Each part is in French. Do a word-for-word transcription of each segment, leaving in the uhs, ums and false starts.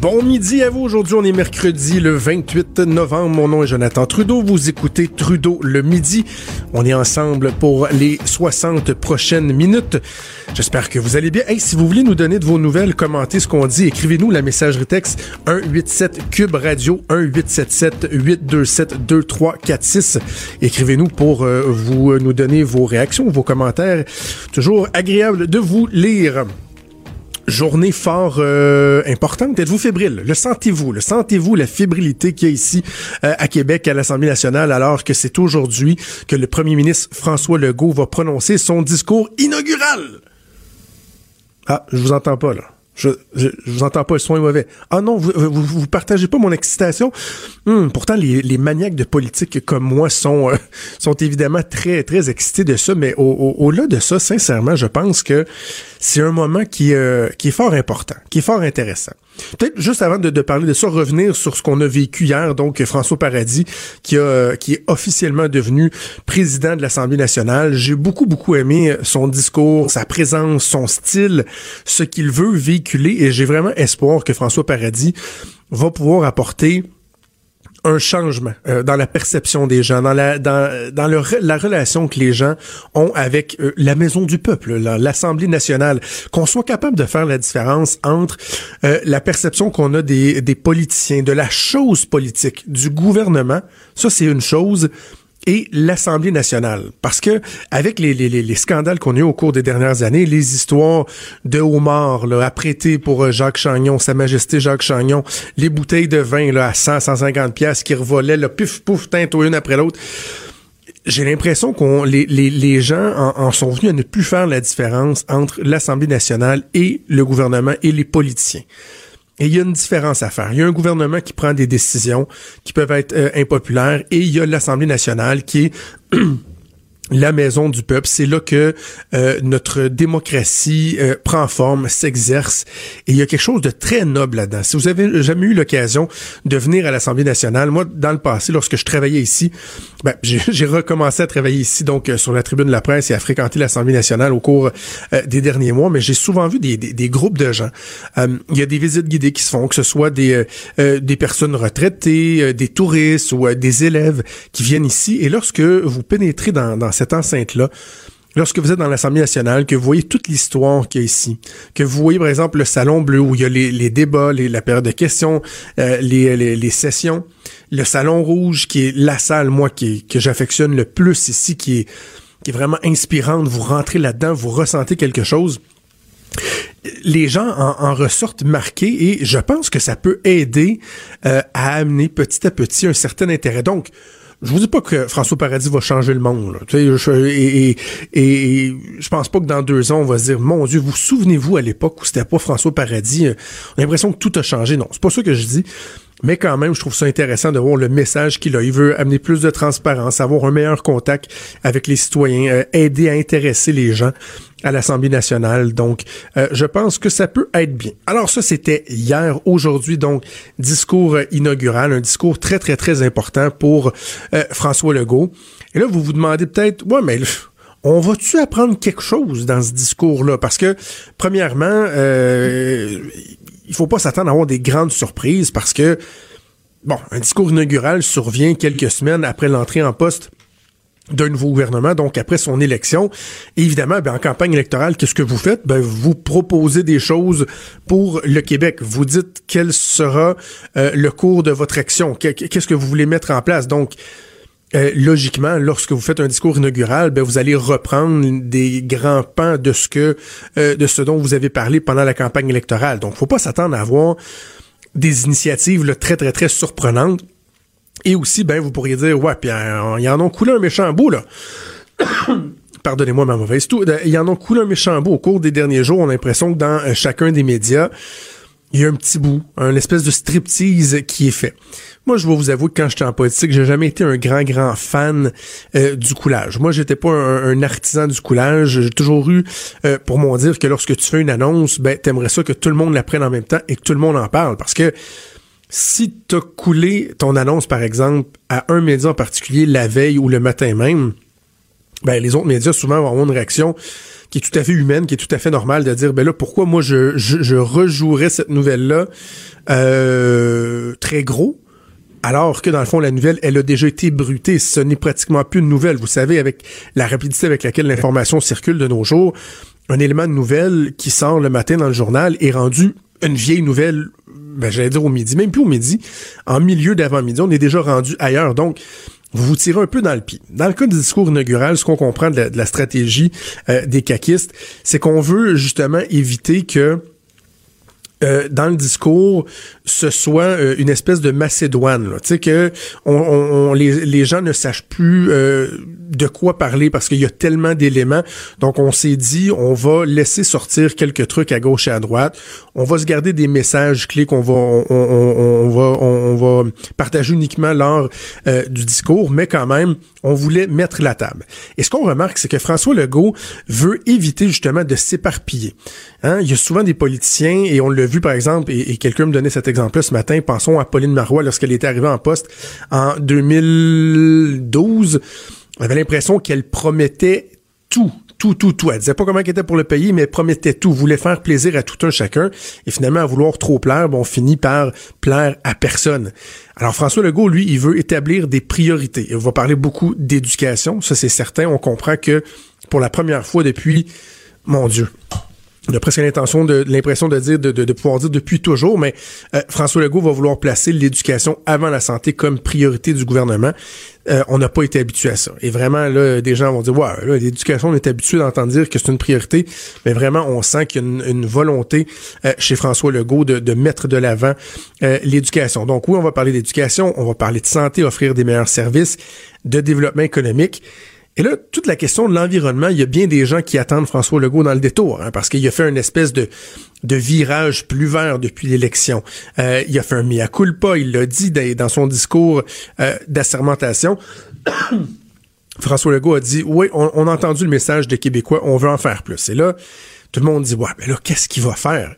Bon midi à vous. Aujourd'hui, on est mercredi le vingt-huit novembre. Mon nom est Jonathan Trudeau. Vous écoutez Trudeau le midi. On est ensemble pour les soixante prochaines minutes. J'espère que vous allez bien. Hey, si vous voulez nous donner de vos nouvelles, commentez ce qu'on dit, écrivez-nous la messagerie texte un huit sept Q U B radio un huit sept sept huit deux sept deux trois quatre six. Écrivez-nous pour euh, vous nous donner vos réactions, vos commentaires. Toujours agréable de vous lire. Journée fort euh, importante. Êtes-vous fébrile? Le sentez-vous? Le sentez-vous la fébrilité qu'il y a ici euh, à Québec, à l'Assemblée nationale, alors que c'est aujourd'hui que le premier ministre François Legault va prononcer son discours inaugural? Ah, je vous entends pas, là. Je, je, je vous entends pas, le son est mauvais. Ah non, vous, vous, vous partagez pas mon excitation. Hum, pourtant, les, les maniaques de politique comme moi sont, euh, sont évidemment très, très excités de ça, mais au, au, au-delà de ça, sincèrement, je pense que c'est un moment qui, euh, qui est fort important, qui est fort intéressant. Peut-être juste avant de, de parler de ça, revenir sur ce qu'on a vécu hier, donc François Paradis, qui, a, qui est officiellement devenu président de l'Assemblée nationale. J'ai beaucoup, beaucoup aimé son discours, sa présence, son style, ce qu'il veut véhiculer, et j'ai vraiment espoir que François Paradis va pouvoir apporter un changement euh, dans la perception des gens, dans la dans dans le, la relation que les gens ont avec euh, la maison du peuple, la, l'Assemblée nationale, qu'on soit capable de faire la différence entre euh, la perception qu'on a des des politiciens, de la chose politique, du gouvernement, ça c'est une chose, et l'Assemblée nationale. Parce que, avec les, les, les scandales qu'on a eu au cours des dernières années, les histoires de homards, là, apprêtés pour Jacques Chagnon, Sa Majesté Jacques Chagnon, les bouteilles de vin, là, à cent, cent cinquante piastres qui revolaient, là, pif, pouf, tinto, une après l'autre. J'ai l'impression qu'on, les, les, les gens en, en sont venus à ne plus faire la différence entre l'Assemblée nationale et le gouvernement et les politiciens. Et il y a une différence à faire. Il y a un gouvernement qui prend des décisions qui peuvent être euh, impopulaires, et il y a l'Assemblée nationale qui est la maison du peuple. C'est là que euh, notre démocratie euh, prend forme, s'exerce, et il y a quelque chose de très noble là-dedans. Si vous avez jamais eu l'occasion de venir à l'Assemblée nationale, moi, dans le passé, lorsque je travaillais ici, ben, j'ai, j'ai recommencé à travailler ici, donc euh, sur la tribune de la presse, et à fréquenter l'Assemblée nationale au cours euh, des derniers mois, mais j'ai souvent vu des, des, des groupes de gens. Il euh, y a des visites guidées qui se font, que ce soit des, euh, des personnes retraitées, euh, des touristes ou euh, des élèves qui viennent ici, et lorsque vous pénétrez dans, dans cette enceinte-là, lorsque vous êtes dans l'Assemblée nationale, que vous voyez toute l'histoire qu'il y a ici, que vous voyez, par exemple, le Salon bleu où il y a les, les débats, les, la période de questions, euh, les, les, les sessions, le Salon rouge qui est la salle, moi, qui, que j'affectionne le plus ici, qui est, qui est vraiment inspirante. Vous rentrez là-dedans, vous ressentez quelque chose. Les gens en, en ressortent marqués, et je pense que ça peut aider euh, à amener petit à petit un certain intérêt. Donc, je vous dis pas que François Paradis va changer le monde, là. Tu sais, je, et, et, et je pense pas que dans deux ans, on va se dire, mon Dieu, vous souvenez-vous à l'époque où c'était pas François Paradis, euh, on a l'impression que tout a changé. Non, c'est pas ça que je dis, mais quand même, je trouve ça intéressant de voir le message qu'il a. Il veut amener plus de transparence, avoir un meilleur contact avec les citoyens, euh, aider à intéresser les gens à l'Assemblée nationale. Donc, euh, je pense que ça peut être bien. Alors ça, c'était hier. Aujourd'hui, donc, discours euh, inaugural, un discours très, très, très important pour euh, François Legault. Et là, vous vous demandez peut-être, ouais, mais on va-tu apprendre quelque chose dans ce discours-là? Parce que, premièrement, euh, il faut pas s'attendre à avoir des grandes surprises, parce que, bon, un discours inaugural survient quelques semaines après l'entrée en poste d'un nouveau gouvernement, donc après son élection. Et évidemment, ben, en campagne électorale, qu'est-ce que vous faites? Ben, vous proposez des choses pour le Québec. Vous dites quel sera euh, le cours de votre action. Qu'est-ce que vous voulez mettre en place? Donc, euh, logiquement, lorsque vous faites un discours inaugural, ben, vous allez reprendre des grands pans de ce que, euh, de ce dont vous avez parlé pendant la campagne électorale. Donc, faut pas s'attendre à avoir des initiatives là, très, très, très surprenantes. Et aussi, ben, vous pourriez dire, ouais, puis ils en ont coulé un méchant bout, là. Pardonnez-moi ma mauvaise toux. Ils en ont coulé un méchant bout au cours des derniers jours. On a l'impression que dans euh, chacun des médias, il y a un petit bout, un espèce de striptease qui est fait. Moi, je vais vous avouer que quand j'étais en politique, j'ai jamais été un grand, grand fan euh, du coulage. Moi, j'étais pas un, un artisan du coulage. J'ai toujours eu, euh, pour mon dire, que lorsque tu fais une annonce, ben, t'aimerais ça que tout le monde la prenne en même temps et que tout le monde en parle. Parce que si t'as coulé ton annonce, par exemple, à un média en particulier la veille ou le matin même, ben, les autres médias souvent vont avoir une réaction qui est tout à fait humaine, qui est tout à fait normale de dire, ben là, pourquoi moi, je, je, je rejouerais cette nouvelle-là euh, très gros, alors que, dans le fond, la nouvelle, elle a déjà été brutée. Ce n'est pratiquement plus une nouvelle. Vous savez, avec la rapidité avec laquelle l'information circule de nos jours, un élément de nouvelle qui sort le matin dans le journal est rendu une vieille nouvelle, ben j'allais dire au midi, même plus au midi, en milieu d'avant-midi, on est déjà rendu ailleurs. Donc, vous vous tirez un peu dans le pied. Dans le cas du discours inaugural, ce qu'on comprend de la, de la stratégie euh, des caquistes, c'est qu'on veut justement éviter que euh, dans le discours, ce soit euh, une espèce de Macédoine. Tu sais, que on, on, on, les, les gens ne sachent plus euh, de quoi parler parce qu'il y a tellement d'éléments. Donc, on s'est dit, on va laisser sortir quelques trucs à gauche et à droite. On va se garder des messages clés qu'on va, on, on, on, on va, on, on va partager uniquement lors euh, du discours, mais quand même, on voulait mettre la table. Et ce qu'on remarque, c'est que François Legault veut éviter justement de s'éparpiller. Hein? Il y a souvent des politiciens, et on l'a vu par exemple, et, et quelqu'un me donnait cet exemple-là ce matin, pensons à Pauline Marois lorsqu'elle était arrivée en poste en deux mille douze, on avait l'impression qu'elle promettait tout. Tout, tout, tout. Elle disait pas comment elle était pour le pays, mais elle promettait tout. Elle voulait faire plaisir à tout un chacun. Et finalement, à vouloir trop plaire, ben, on finit par plaire à personne. Alors, François Legault, lui, il veut établir des priorités. Il va parler beaucoup d'éducation. Ça, c'est certain. On comprend que, pour la première fois depuis, mon Dieu, on a presque l'intention de, l'impression de dire, de, de, de pouvoir dire depuis toujours, mais euh, François Legault va vouloir placer l'éducation avant la santé comme priorité du gouvernement. Euh, on n'a pas été habitué à ça. Et vraiment, là, des gens vont dire, ouais, là, l'éducation, on est habitué d'entendre dire que c'est une priorité, mais vraiment, on sent qu'il y a une, une volonté euh, chez François Legault de, de mettre de l'avant euh, l'éducation. Donc oui, on va parler d'éducation, on va parler de santé, offrir des meilleurs services, de développement économique. Et là, toute la question de l'environnement, il y a bien des gens qui attendent François Legault dans le détour, hein, parce qu'il a fait une espèce de, de virage plus vert depuis l'élection. Euh, il a fait un mea culpa, il l'a dit dans son discours euh, d'assermentation. François Legault a dit, oui, on, on a entendu le message des Québécois, on veut en faire plus. Et là, tout le monde dit, ouais, ben là, qu'est-ce qu'il va faire?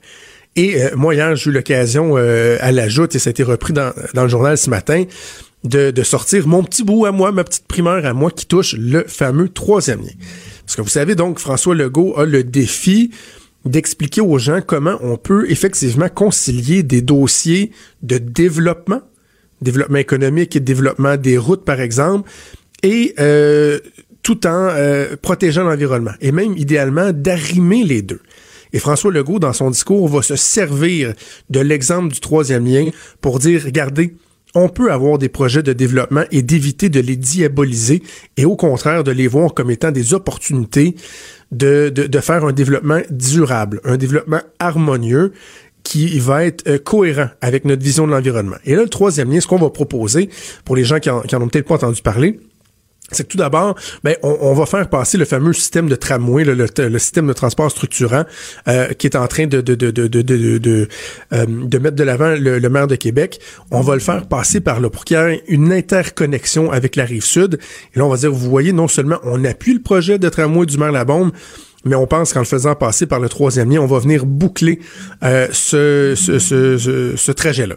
Et euh, moi, hier, j'ai eu l'occasion euh, à la joute, et ça a été repris dans, dans le journal ce matin, De, de sortir mon petit bout à moi, ma petite primeur à moi qui touche le fameux troisième lien. Parce que vous savez donc, François Legault a le défi d'expliquer aux gens comment on peut effectivement concilier des dossiers de développement, développement économique et développement des routes par exemple, et euh, tout en euh, protégeant l'environnement, et même idéalement d'arrimer les deux. Et François Legault, dans son discours, va se servir de l'exemple du troisième lien pour dire, regardez, on peut avoir des projets de développement et d'éviter de les diaboliser et au contraire de les voir comme étant des opportunités de, de, de faire un développement durable, un développement harmonieux qui va être euh, cohérent avec notre vision de l'environnement. Et là, le troisième lien, ce qu'on va proposer pour les gens qui en, qui en ont peut-être pas entendu parler, c'est que tout d'abord, ben, on, on va faire passer le fameux système de tramway, le, le, le système de transport structurant euh, qui est en train de de de de de de, de, euh, de mettre de l'avant le, le maire de Québec. On va le faire passer par là pour qu'il y ait une interconnexion avec la Rive-Sud. Et là, on va dire, vous voyez, non seulement on appuie le projet de tramway du maire Labombe, mais on pense qu'en le faisant passer par le troisième lien, on va venir boucler euh, ce, ce, ce, ce, ce trajet-là.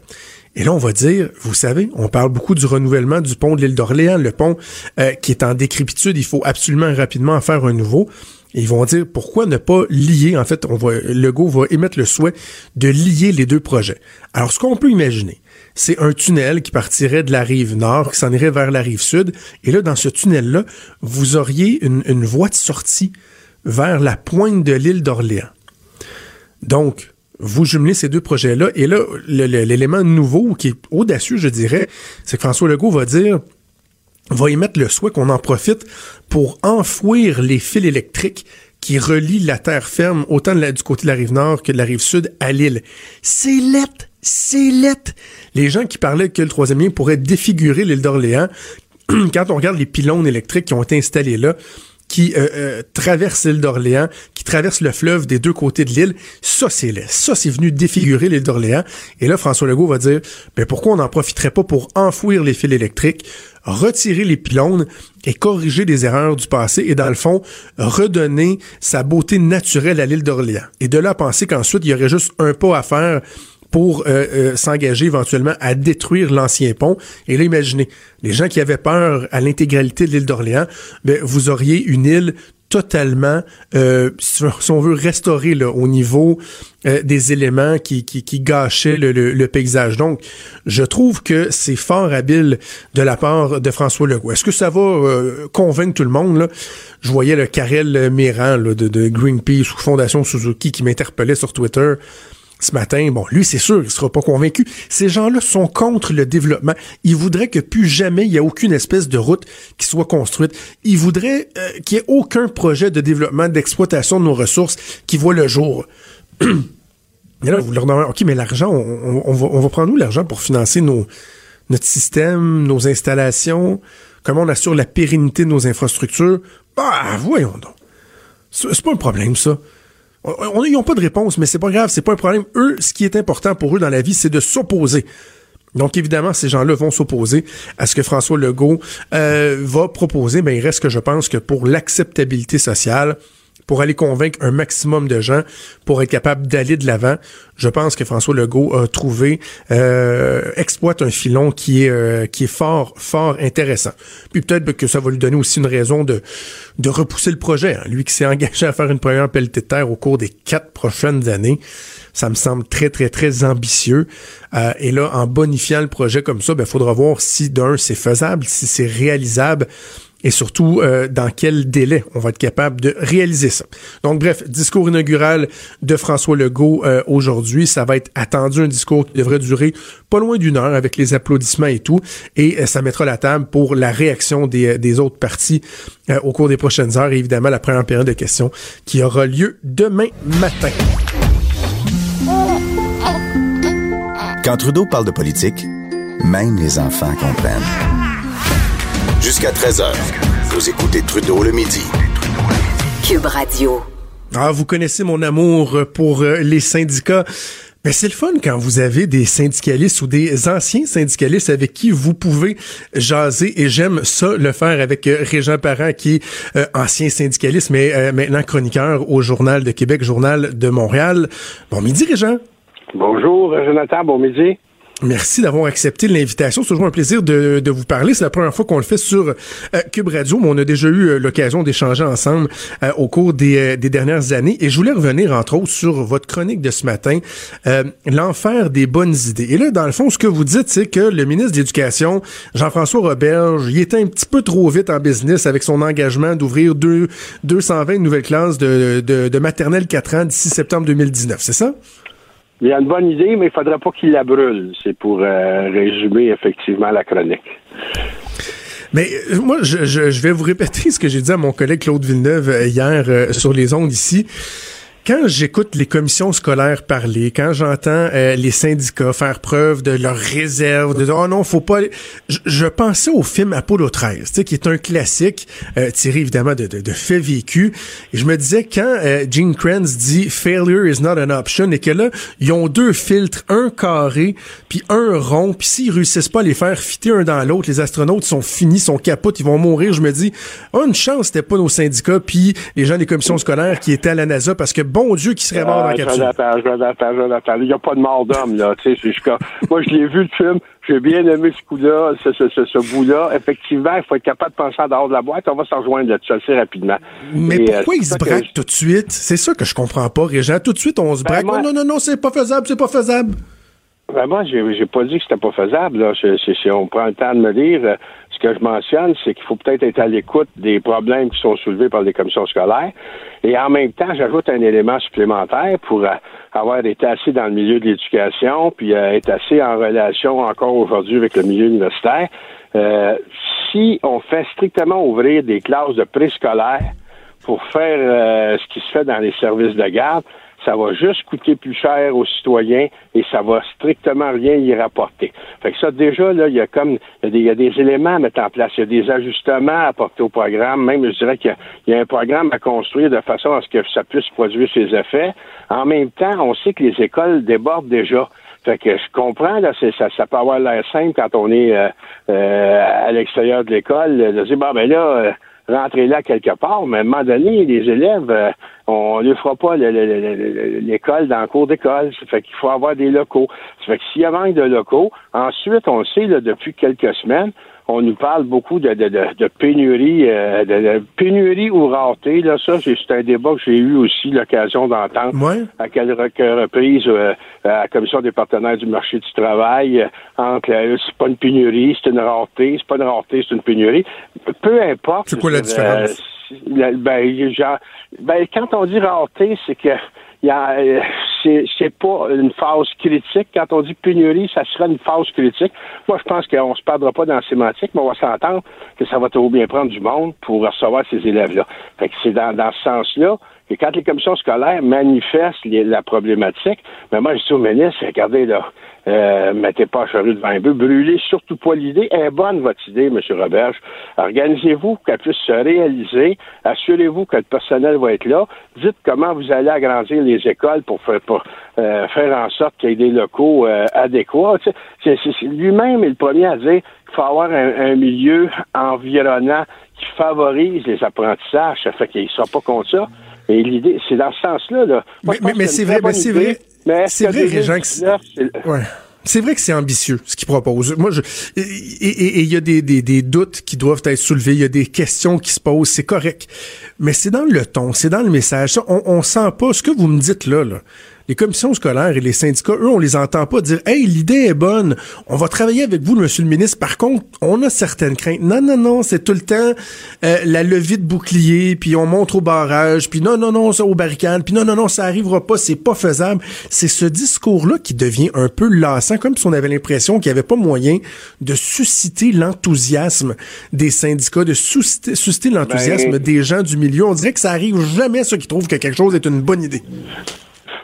Et là, on va dire, vous savez, on parle beaucoup du renouvellement du pont de l'île d'Orléans, le pont euh, qui est en décrépitude, il faut absolument rapidement en faire un nouveau. Et ils vont dire, pourquoi ne pas lier, en fait, on va, Legault va émettre le souhait de lier les deux projets. Alors, ce qu'on peut imaginer, c'est un tunnel qui partirait de la rive nord, qui s'en irait vers la rive sud, et là, dans ce tunnel-là, vous auriez une, une voie de sortie vers la pointe de l'île d'Orléans. Donc, vous jumelez ces deux projets-là, et là, le, le, l'élément nouveau, qui est audacieux, je dirais, c'est que François Legault va dire, va émettre le souhait qu'on en profite pour enfouir les fils électriques qui relient la terre ferme, autant de la, du côté de la Rive-Nord que de la Rive-Sud, à l'île. C'est lettre, c'est lettre! Les gens qui parlaient que le troisième lien pourrait défigurer l'île d'Orléans, quand on regarde les pylônes électriques qui ont été installés là, qui euh, euh, traverse l'île d'Orléans, qui traverse le fleuve des deux côtés de l'île, ça c'est laid. Ça c'est venu défigurer l'île d'Orléans. Et là, François Legault va dire, ben pourquoi on n'en profiterait pas pour enfouir les fils électriques, retirer les pylônes et corriger les erreurs du passé et dans le fond, redonner sa beauté naturelle à l'île d'Orléans. Et de là à penser qu'ensuite, il y aurait juste un pas à faire pour euh, euh, s'engager éventuellement à détruire l'ancien pont. Et là, imaginez, les gens qui avaient peur à l'intégralité de l'île d'Orléans, ben, vous auriez une île totalement, euh, si on veut restaurer là, au niveau euh, des éléments qui, qui, qui gâchaient le, le, le paysage. Donc, je trouve que c'est fort habile de la part de François Legault. Est-ce que ça va euh, convaincre tout le monde, là? Je voyais le Karel Mirand là, de, de Greenpeace ou Fondation Suzuki qui m'interpellait sur Twitter ce matin. Bon, lui, c'est sûr, il sera pas convaincu. Ces gens-là sont contre le développement. Ils voudraient que plus jamais il y ait aucune espèce de route qui soit construite. Ils voudraient euh, qu'il y ait aucun projet de développement, d'exploitation de nos ressources qui voit le jour. Et là, vous leur demandez, OK, mais l'argent, on, on, on, va, on va prendre où l'argent pour financer nos, notre système, nos installations? Comment on assure la pérennité de nos infrastructures? Ah, voyons donc. C'est, c'est pas un problème, ça. Ils n'ont pas de réponse, mais c'est pas grave, c'est pas un problème. Eux, ce qui est important pour eux dans la vie, c'est de s'opposer. Donc, évidemment, ces gens-là vont s'opposer à ce que François Legault euh, va proposer. Mais il reste que je pense que pour l'acceptabilité sociale, pour aller convaincre un maximum de gens, pour être capable d'aller de l'avant, je pense que François Legault a trouvé, euh, exploite un filon qui est euh, qui est fort, fort intéressant. Puis peut-être que ça va lui donner aussi une raison de de repousser le projet. Hein. Lui qui s'est engagé à faire une première pelletée de terre au cours des quatre prochaines années, ça me semble très, très, très ambitieux. Euh, et là, en bonifiant le projet comme ça, ben faudra voir si, d'un, c'est faisable, si c'est réalisable, et surtout, euh, dans quel délai on va être capable de réaliser ça. Donc, bref, discours inaugural de François Legault euh, aujourd'hui. Ça va être attendu, un discours qui devrait durer pas loin d'une heure avec les applaudissements et tout. Et euh, ça mettra la table pour la réaction des, des autres partis euh, au cours des prochaines heures. Et évidemment, la première période de questions qui aura lieu demain matin. Quand Trudeau parle de politique, même les enfants comprennent. Jusqu'à treize heures, vous écoutez Trudeau le midi. Q U B radio. Ah, vous connaissez mon amour pour euh, les syndicats. Mais c'est le fun quand vous avez des syndicalistes ou des anciens syndicalistes avec qui vous pouvez jaser, et j'aime ça le faire avec euh, Réjean Parent qui est euh, ancien syndicaliste mais euh, maintenant chroniqueur au Journal de Québec, Journal de Montréal. Bon midi Réjean. Bonjour Jonathan, bon midi. Merci d'avoir accepté l'invitation. C'est toujours un plaisir de, de vous parler. C'est la première fois qu'on le fait sur euh, Q U B radio, mais on a déjà eu euh, l'occasion d'échanger ensemble euh, au cours des, euh, des dernières années. Et je voulais revenir, entre autres, sur votre chronique de ce matin, euh, l'enfer des bonnes idées. Et là, dans le fond, ce que vous dites, c'est que le ministre de l'Éducation, Jean-François Roberge, il était un petit peu trop vite en business avec son engagement d'ouvrir deux, deux cent vingt nouvelles classes de, de, de maternelle quatre ans d'ici septembre deux mille dix-neuf. C'est ça? Il y a une bonne idée, mais il ne faudrait pas qu'il la brûle. C'est pour euh, résumer effectivement la chronique. Mais euh, moi, je, je, je vais vous répéter ce que j'ai dit à mon collègue Claude Villeneuve euh, hier euh, sur les ondes ici. Quand j'écoute les commissions scolaires parler, quand j'entends euh, les syndicats faire preuve de leur réserve, de dire « oh non, faut pas aller... », je pensais au film Apollo treize, tu sais, qui est un classique euh, tiré évidemment de, de, de faits vécus. Et je me disais, quand euh, Gene Kranz dit « failure is not an option » et que là, ils ont deux filtres, un carré puis un rond, puis s'ils réussissent pas à les faire fitter un dans l'autre, les astronautes sont finis, sont capotes, ils vont mourir. Je me dis « oh, une chance, c'était pas nos syndicats puis les gens des commissions scolaires qui étaient à la NASA parce que bon Dieu qui serait mort dans la capsule. Jonathan, Jonathan, Jonathan. Il n'y a pas de mort d'homme, là. Tu sais, moi, je l'ai vu, le film. J'ai bien aimé ce coup-là, ce, ce, ce, ce bout-là. Effectivement, il faut être capable de penser en dehors de la boîte. On va s'en rejoindre là-dessus assez rapidement. Mais et, pourquoi euh, ils se braquent je... tout de suite? C'est ça que je comprends pas, Réjean. Tout de suite, on se braque. Ben, moi... oh, non, non, non, c'est pas faisable, c'est pas faisable. Ben, moi, j'ai, j'ai pas dit que c'était pas faisable, là. C'est, c'est, si on prend le temps de me lire... Ce que je mentionne, c'est qu'il faut peut-être être à l'écoute des problèmes qui sont soulevés par les commissions scolaires. Et en même temps, j'ajoute un élément supplémentaire pour euh, avoir été assez dans le milieu de l'éducation, puis euh, être assez en relation encore aujourd'hui avec le milieu universitaire. Euh, si on fait strictement ouvrir des classes de préscolaire pour faire euh, ce qui se fait dans les services de garde, ça va juste coûter plus cher aux citoyens et ça va strictement rien y rapporter. Fait que ça, déjà, là, il y a comme, il y, y a des éléments à mettre en place, il y a des ajustements à apporter au programme, même, je dirais qu'il y, y a un programme à construire de façon à ce que ça puisse produire ses effets. En même temps, on sait que les écoles débordent déjà. Fait que je comprends, là, c'est, ça, ça peut avoir l'air simple quand on est euh, euh, à l'extérieur de l'école, de dire, bon, ben là, euh, rentrez là quelque part, mais à un moment donné, les élèves, euh, on ne fera pas le, le, le, l'école dans le cours d'école. Ça fait qu'il faut avoir des locaux. Ça fait que s'il y a manque de locaux, ensuite, on le sait, là, depuis quelques semaines, on nous parle beaucoup de, de, de, de pénurie, euh, de, de pénurie ou rareté. Là, ça, c'est, c'est un débat que j'ai eu aussi l'occasion d'entendre ouais. à quelques reprises euh, à la Commission des partenaires du marché du travail. Euh, entre, euh, c'est pas une pénurie, c'est une rareté. C'est pas une rareté, c'est une pénurie. Peu importe. C'est quoi la différence? Euh, la, ben, genre, ben, quand on dit rareté, c'est que il y a, euh, c'est, c'est pas une phase critique. Quand on dit pénurie, ça sera une phase critique. Moi, je pense qu'on ne se perdra pas dans la sémantique, mais on va s'entendre que ça va trop bien prendre du monde pour recevoir ces élèves-là. Fait que c'est dans, dans ce sens-là que quand les commissions scolaires manifestent les, la problématique, mais moi, je dis au ministre, regardez, là, euh, mettez pas la charrue devant un bœuf, brûlez surtout pas l'idée. Elle est bonne, votre idée, M. Roberge. Organisez-vous qu'elle puisse se réaliser. Assurez-vous que le personnel va être là. Dites comment vous allez agrandir les écoles pour faire, pour, euh, faire en sorte qu'il y ait des locaux euh, adéquats. Tu sais, c'est, c'est, c'est, lui-même est le premier à dire qu'il faut avoir un, un milieu environnant qui favorise les apprentissages. Ça fait qu'il ne sera pas contre ça. Et l'idée, c'est dans ce sens-là. Là. Moi, mais mais c'est vrai, mais c'est vrai. Mais c'est vrai, Réjean, que c'est... Ouais. C'est vrai que c'est ambitieux, ce qu'ils proposent. Moi, je, et, et, et il y a des, des, des doutes qui doivent être soulevés. Il y a des questions qui se posent. C'est correct. Mais c'est dans le ton, c'est dans le message. Ça, on, on sent pas ce que vous me dites là, là. Les commissions scolaires et les syndicats, eux, on les entend pas dire, hey, l'idée est bonne. On va travailler avec vous, monsieur le ministre. Par contre, on a certaines craintes. Non, non, non, c'est tout le temps, euh, la levée de bouclier, puis on monte au barrage, puis non, non, non, ça, aux barricades, puis non, non, non, ça arrivera pas, c'est pas faisable. C'est ce discours-là qui devient un peu lassant, comme si on avait l'impression qu'il y avait pas moyen de susciter l'enthousiasme des syndicats, de susciter, susciter l'enthousiasme ben... des gens du milieu. On dirait que ça arrive jamais, ceux qui trouvent que quelque chose est une bonne idée.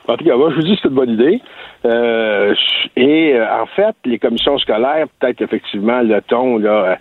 En tout cas, moi, je vous dis que c'est une bonne idée. Euh, et euh, en fait, les commissions scolaires, peut-être effectivement le ton, là,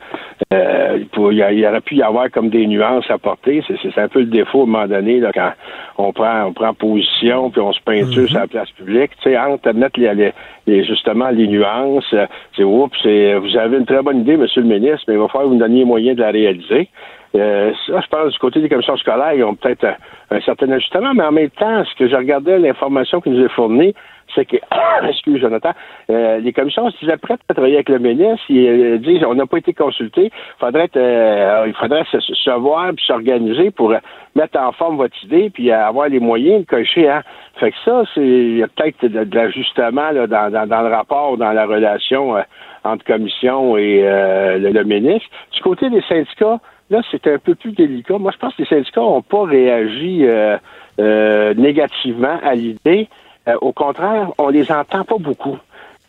euh, il y, y aurait pu y avoir comme des nuances à porter. C'est, c'est un peu le défaut à un moment donné, là, quand on prend on prend position puis on se peinture mm-hmm. sur la place publique. Tu sais, entre mettre les, les, les, justement les nuances, euh, c'est oups, c'est, vous avez une très bonne idée, monsieur le ministre, mais il va falloir que vous me donniez moyen de la réaliser. Euh, ça, je pense, du côté des commissions scolaires, ils ont peut-être un, un certain ajustement, mais en même temps, ce que je regardais, l'information qui nous est fournie, c'est que, ah, excuse Jonathan, euh, les commissions se disaient prêtes à travailler avec le ministre, ils euh, disent, on n'a pas été consultés, faudrait être, euh, il faudrait se, se voir puis s'organiser pour euh, mettre en forme votre idée puis euh, avoir les moyens de cocher. Hein. Fait que ça, c'est, il y a peut-être de, de l'ajustement là, dans, dans, dans le rapport, dans la relation euh, entre commission et euh, le, le ministre. Du côté des syndicats, là, c'est un peu plus délicat. Moi, je pense que les syndicats n'ont pas réagi euh, euh, négativement à l'idée. Euh, au contraire, on les entend pas beaucoup.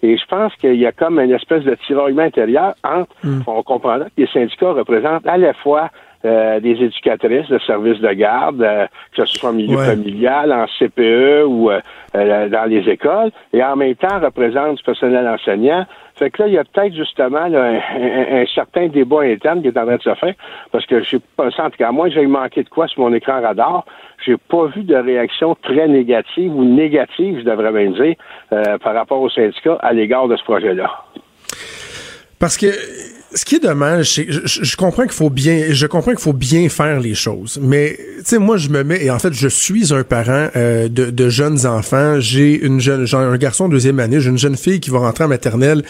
Et je pense qu'il y a comme une espèce de tiraillement intérieur entre, mmh. on comprendra que les syndicats représentent à la fois euh, des éducatrices de services de garde, euh, que ce soit en milieu ouais. familial, en C P E ou euh, euh, dans les écoles, et en même temps représentent du personnel enseignant. Fait que là, il y a peut-être justement là, un, un, un certain débat interne qui est en train de se faire, parce que j'ai pensé, en tout cas, moi, j'ai manqué de quoi sur mon écran radar, j'ai pas vu de réaction très négative ou négative, je devrais bien dire, euh, par rapport aux syndicats à l'égard de ce projet-là. Parce que ce qui est dommage, c'est, je, je comprends qu'il faut bien, je comprends qu'il faut bien faire les choses, mais tu sais, moi je me mets, et en fait je suis un parent euh, de, de jeunes enfants. J'ai une jeune, j'ai un garçon de deuxième année, j'ai une jeune fille qui va rentrer en maternelle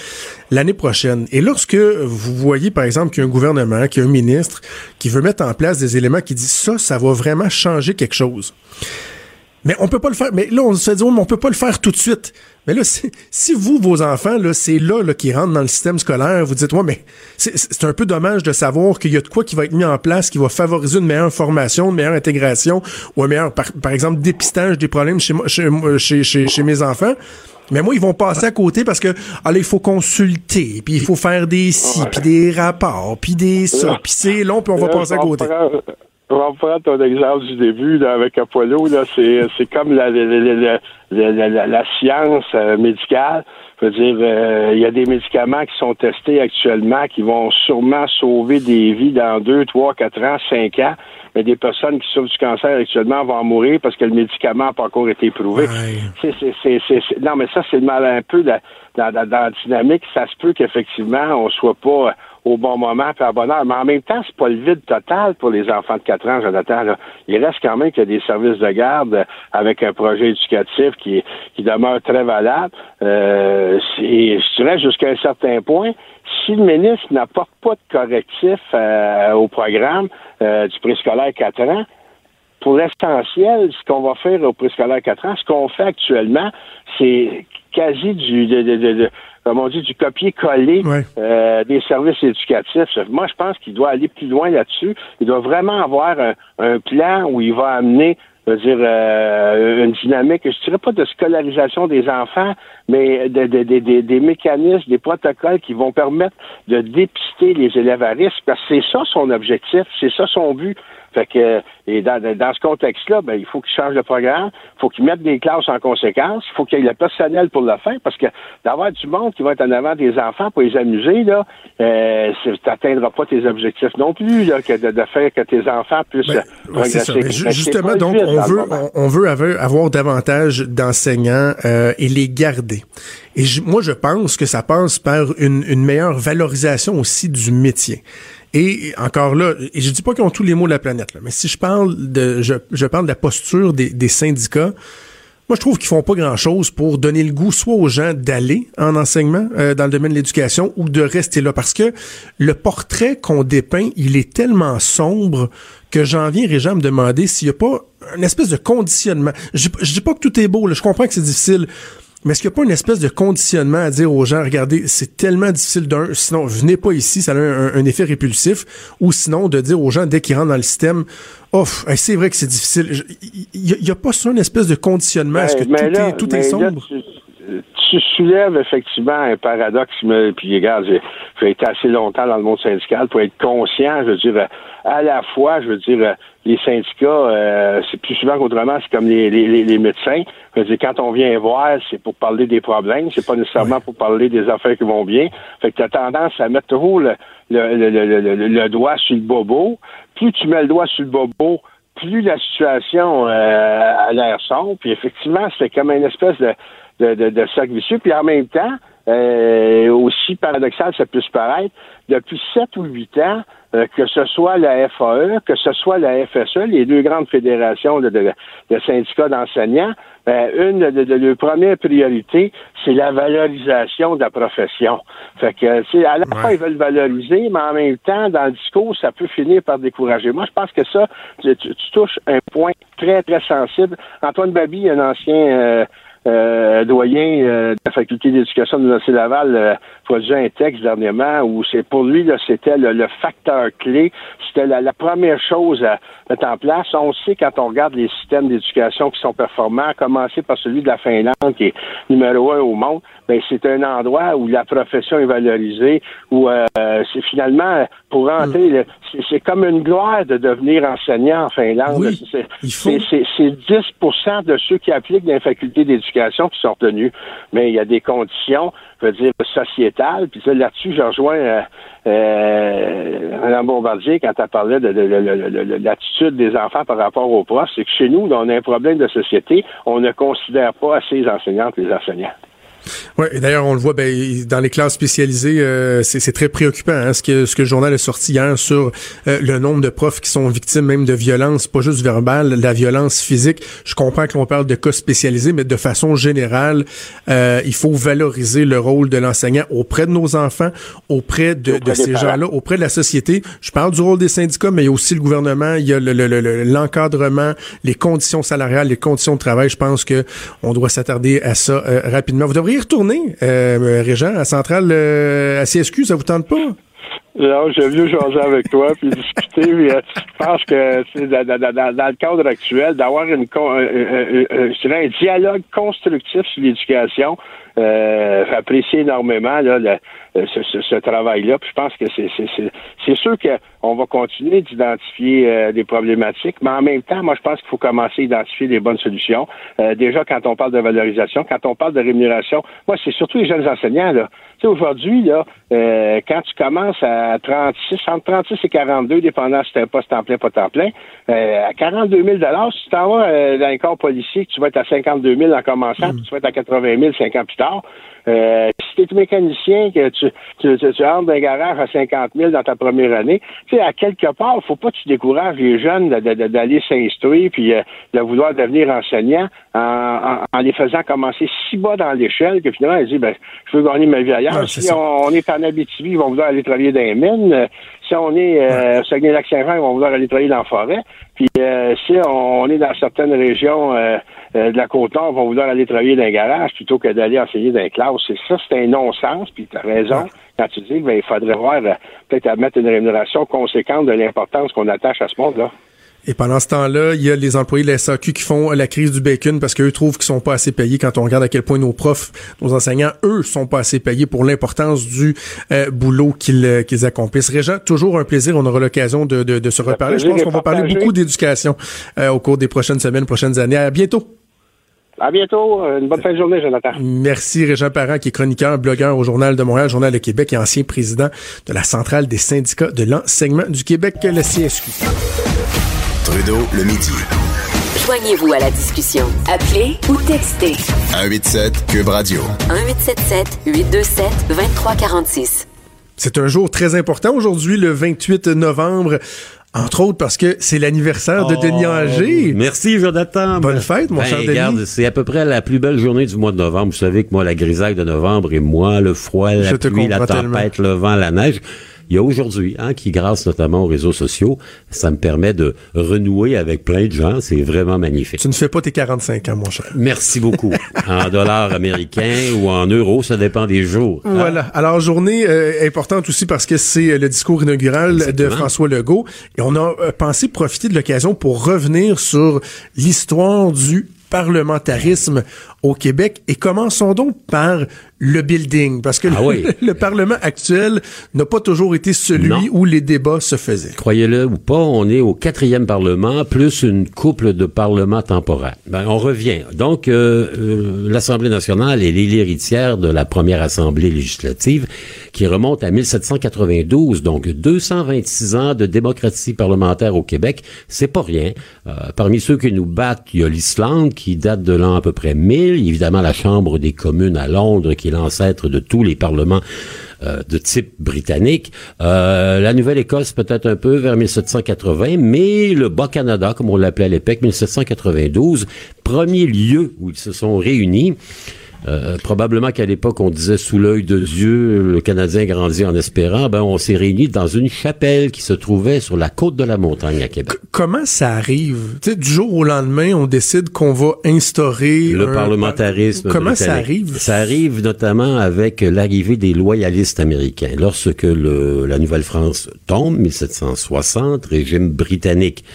l'année prochaine. Et lorsque vous voyez par exemple qu'il y a un gouvernement, qu'il y a un ministre qui veut mettre en place des éléments qui disent ça, ça va vraiment changer quelque chose. Mais on peut pas le faire. Mais là, on se dit, oh, mais on peut pas le faire tout de suite. Mais là, si, si vous, vos enfants, là, c'est là, là qu'ils rentrent dans le système scolaire, vous dites, ouais, mais c'est, c'est un peu dommage de savoir qu'il y a de quoi qui va être mis en place, qui va favoriser une meilleure formation, une meilleure intégration, ou un meilleur, par, par exemple, dépistage des problèmes chez moi, chez, chez, chez, chez mes enfants. Mais moi, ils vont passer à côté parce que, allez, il faut consulter, puis il faut faire des ci, puis des rapports, puis des ça, puis c'est long, puis on va passer à côté. reprendre ton exemple du début là, avec Apollo, là, c'est, c'est comme la, la, la, la, la, la, la science euh, médicale. Je veux dire, euh, il y a des médicaments qui sont testés actuellement qui vont sûrement sauver des vies dans deux, trois, quatre ans, cinq ans. Mais des personnes qui souffrent du cancer actuellement vont en mourir parce que le médicament n'a pas encore été prouvé. Ouais. C'est, c'est, c'est, c'est, c'est, non, mais ça, c'est le mal un peu dans, dans, dans la dynamique. Ça se peut qu'effectivement, on soit pas au bon moment puis à bon heure. Mais en même temps, c'est pas le vide total pour les enfants de quatre ans, Jonathan. Là. Il reste quand même qu'il y a des services de garde avec un projet éducatif qui, qui demeure très valable. Euh, et je dirais jusqu'à un certain point, si le ministre n'apporte pas de correctif euh, au programme euh, du préscolaire quatre ans, pour l'essentiel, ce qu'on va faire au préscolaire quatre ans, ce qu'on fait actuellement, c'est quasi du... de, de, de, de comme on dit, du copier-coller ouais. euh, des services éducatifs. Moi, je pense qu'il doit aller plus loin là-dessus. Il doit vraiment avoir un, un plan où il va amener, je veux dire, euh, une dynamique, je dirais pas de scolarisation des enfants, mais de, de, de, de, des mécanismes, des protocoles qui vont permettre de dépister les élèves à risque, parce que c'est ça son objectif, c'est ça son but. Fait que et dans, dans ce contexte-là, ben il faut qu'ils changent le programme, il faut qu'ils mettent des classes en conséquence, il faut qu'il y ait le personnel pour le faire, parce que d'avoir du monde qui va être en avant des enfants pour les amuser, là, euh, t'atteindras pas tes objectifs non plus, là, que de, de faire que tes enfants puissent ben, progresser. C'est ça. Mais ju- justement, donc, on veut, on, on veut avoir davantage d'enseignants euh, et les garder. Et j- moi, je pense que ça passe par une, une meilleure valorisation aussi du métier. Et encore là, et je dis pas qu'ils ont tous les mots de la planète, là, mais si je parle de je, je parle de la posture des, des syndicats, moi je trouve qu'ils font pas grand-chose pour donner le goût soit aux gens d'aller en enseignement euh, dans le domaine de l'éducation ou de rester là, parce que le portrait qu'on dépeint, il est tellement sombre que j'en viens, Réjean, me demander s'il y a pas une espèce de conditionnement. Je, je dis pas que tout est beau, là, je comprends que c'est difficile. Mais est-ce qu'il n'y a pas une espèce de conditionnement à dire aux gens, regardez, c'est tellement difficile d'un, sinon venez pas ici, ça a un, un effet répulsif, ou sinon de dire aux gens dès qu'ils rentrent dans le système, oh, c'est vrai que c'est difficile. Il n'y a, a pas ça une espèce de conditionnement, est-ce que mais tout, là, est, tout mais est sombre? Là, tu... Tu soulèves effectivement un paradoxe, mais, puis regarde, j'ai, j'ai été assez longtemps dans le monde syndical pour être conscient, je veux dire, à la fois, je veux dire, les syndicats, euh, c'est plus souvent qu'autrement, c'est comme les, les, les médecins, je veux dire, quand on vient voir, c'est pour parler des problèmes, c'est pas nécessairement oui. pour parler des affaires qui vont bien, fait que t'as tendance à mettre trop le, le, le, le, le, le doigt sur le bobo, plus tu mets le doigt sur le bobo, plus la situation euh, a l'air sombre, puis effectivement, c'est comme une espèce de De, de, de cercle vicieux, puis en même temps, euh, aussi paradoxal ça peut se paraître, depuis sept ou huit ans, euh, que ce soit la F A E, que ce soit la F S E, les deux grandes fédérations de, de, de syndicats d'enseignants, euh, une de, de, de leurs premières priorités, c'est la valorisation de la profession. Fait que, tu sais, à la ouais. fois, ils veulent valoriser, mais en même temps, dans le discours, ça peut finir par décourager. Moi, je pense que ça, tu, tu, tu touches un point très, très sensible. Antoine Baby, un ancien... Euh, Euh, doyen euh, de la faculté d'éducation de l'Université Laval euh, produisait un texte dernièrement où c'est pour lui là, c'était le, le facteur clé, c'était la, la première chose à mettre en place. On sait quand on regarde les systèmes d'éducation qui sont performants, à commencer par celui de la Finlande qui est numéro un au monde, ben c'est un endroit où la profession est valorisée, où euh, c'est finalement pour entrer, mmh. là, c'est, c'est comme une gloire de devenir enseignant en Finlande. Oui, c'est, il faut... c'est, c'est, c'est dix pour cent de ceux qui appliquent dans la faculté d'éducation qui sont retenues, mais il y a des conditions, je veux dire, sociétales, puis là-dessus, je rejoins euh, euh, Mme Bombardier quand elle parlait de, de, de, de, de, de l'attitude des enfants par rapport aux profs, c'est que chez nous, on a un problème de société, on ne considère pas assez les enseignantes et les enseignants. Oui, et d'ailleurs, on le voit ben, dans les classes spécialisées, euh, c'est, c'est très préoccupant hein, ce, que, ce que le journal a sorti hier sur euh, le nombre de profs qui sont victimes même de violences, pas juste verbales, la violence physique. Je comprends que l'on parle de cas spécialisés, mais de façon générale, euh, il faut valoriser le rôle de l'enseignant auprès de nos enfants, auprès de, auprès de ces parents. gens-là, auprès de la société. Je parle du rôle des syndicats, mais il y a aussi le gouvernement, il y a le, le, le, le, l'encadrement, les conditions salariales, les conditions de travail. Je pense que on doit s'attarder à ça euh, rapidement. Vous devrez y retourner, euh, Réjean, à Centrale, euh, à C S Q, ça vous tente pas? Non, j'ai vu jaser avec toi, puis discuter, mais euh, je pense que c'est, dans, dans, dans le cadre actuel, d'avoir une, euh, euh, je dirais un dialogue constructif sur l'éducation, euh, j'apprécie énormément là, le, euh, ce, ce, ce travail-là. Puis je pense que c'est, c'est, c'est, c'est sûr qu'on va continuer d'identifier euh, des problématiques, mais en même temps, moi, je pense qu'il faut commencer à identifier des bonnes solutions. Euh, déjà, quand on parle de valorisation, quand on parle de rémunération, moi, c'est surtout les jeunes enseignants, là. Tu sais, aujourd'hui, là, euh, quand tu commences à trente-six, entre trente-six et quarante-deux, dépendant si t'as un poste temps plein, pas temps plein, euh, à quarante-deux mille si tu t'en vas euh, dans un corps policier, tu vas être à cinquante-deux mille en commençant, mmh. puis tu vas être à quatre-vingt mille cinq ans plus tard. Euh, si tu es mécanicien, que tu, tu, tu, tu entres d'un garage à cinquante mille dans ta première année, tu sais, à quelque part, faut pas que tu décourages les jeunes de, de, de, d'aller s'instruire puis euh, de vouloir devenir enseignant en, en, en les faisant commencer si bas dans l'échelle que finalement, ils disent, ben, je veux gagner ma vie ailleurs. Ouais, si on, on est en Abitibi, ils vont vouloir aller travailler dans les mines. Si on est euh, au Saguenay-Lac-Saint-Jean, ils vont vouloir aller travailler dans la forêt. Puis euh, si on est dans certaines régions euh, euh, de la Côte-Nord, ils vont vouloir aller travailler dans un garage plutôt que d'aller enseigner dans un classe. C'est ça, c'est un non-sens, puis tu as raison quand tu dis ben, il faudrait voir peut-être à mettre une rémunération conséquente de l'importance qu'on attache à ce monde-là. Et pendant ce temps-là, il y a les employés de la S A Q qui font la crise du bacon parce qu'eux trouvent qu'ils sont pas assez payés quand on regarde à quel point nos profs, nos enseignants, eux, sont pas assez payés pour l'importance du euh, boulot qu'ils, qu'ils accomplissent. Réjean, toujours un plaisir. On aura l'occasion de, de, de se reparler. Je pense qu'on va parler beaucoup d'éducation euh, au cours des prochaines semaines, prochaines années. À bientôt. À bientôt. Une bonne fin de journée, Jonathan. Merci, Réjean Parent, qui est chroniqueur, blogueur au Journal de Montréal, Journal de Québec et ancien président de la Centrale des syndicats de l'enseignement du Québec, le C S Q. Trudeau, le midi. Joignez-vous à la discussion. Appelez ou textez. un huit sept Q U B radio. un huit sept sept huit deux sept deux trois quatre six. C'est un jour très important aujourd'hui, le vingt-huit novembre. Entre autres parce que c'est l'anniversaire oh, de Denis Angers. Merci, Jonathan. Bonne fête, mon ben, cher Denis. Regarde, c'est à peu près la plus belle journée du mois de novembre. Vous savez que moi, la grisaille de novembre et moi, le froid, la Je pluie, la tempête, tellement. Le vent, la neige. Il y a aujourd'hui, hein, qui grâce notamment aux réseaux sociaux, ça me permet de renouer avec plein de gens. C'est vraiment magnifique. Tu ne fais pas tes quarante-cinq ans, mon cher. Merci beaucoup. En dollars américains ou en euros, ça dépend des jours. Voilà. Hein? Alors, journée euh, importante aussi parce que c'est le discours inaugural Exactement. De François Legault. Et on a euh, pensé profiter de l'occasion pour revenir sur l'histoire du parlementarisme au Québec. Et commençons donc par le building, parce que ah le, oui. le Parlement actuel n'a pas toujours été celui non. où les débats se faisaient. Croyez-le ou pas, on est au quatrième Parlement, plus une couple de parlements temporaires. Ben, on revient. Donc, euh, euh, l'Assemblée nationale est l'héritière de la première Assemblée législative, qui remonte à mille sept cent quatre-vingt-douze, donc deux cent vingt-six ans de démocratie parlementaire au Québec. C'est pas rien. Euh, parmi ceux qui nous battent, il y a l'Islande, qui date de l'an à peu près mille. Évidemment, la Chambre des communes à Londres, qui l'ancêtre de tous les parlements euh, de type britannique. Euh, la Nouvelle-Écosse, peut-être un peu, vers mille sept cent quatre-vingts, mais le Bas-Canada, comme on l'appelait à l'époque, mille sept cent quatre-vingt-douze, premier lieu où ils se sont réunis. Euh, probablement qu'à l'époque, on disait sous l'œil de Dieu, le Canadien grandit en espérant. Ben, on s'est réunis dans une chapelle qui se trouvait sur la côte de la Montagne à Québec. C- comment ça arrive? Tu sais, du jour au lendemain, on décide qu'on va instaurer le un... parlementarisme. Comment ça arrive? Ça arrive notamment avec l'arrivée des loyalistes américains. Lorsque le, la Nouvelle-France tombe, mille sept cent soixante, régime britannique.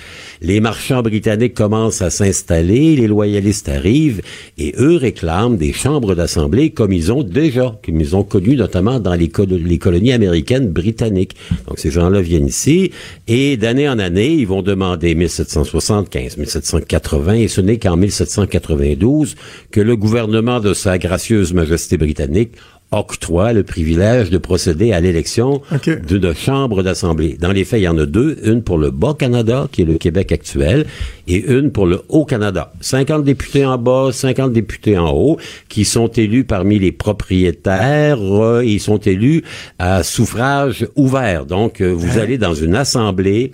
Les marchands britanniques commencent à s'installer, les loyalistes arrivent et eux réclament des chambres d'assemblée comme ils ont déjà, comme ils ont connu notamment dans les, col- les colonies américaines britanniques. Donc ces gens-là viennent ici et d'année en année, ils vont demander mille sept cent soixante-quinze, mille sept cent quatre-vingts et ce n'est qu'en mille sept cent quatre-vingt-douze que le gouvernement de Sa Gracieuse Majesté britannique octroie le privilège de procéder à l'élection okay. d'une chambre d'assemblée. Dans les faits, il y en a deux, une pour le Bas-Canada, qui est le Québec actuel, et une pour le Haut-Canada. cinquante députés en bas, cinquante députés en haut, qui sont élus parmi les propriétaires, euh, ils sont élus à suffrage ouvert. Donc, euh, vous hein? allez dans une assemblée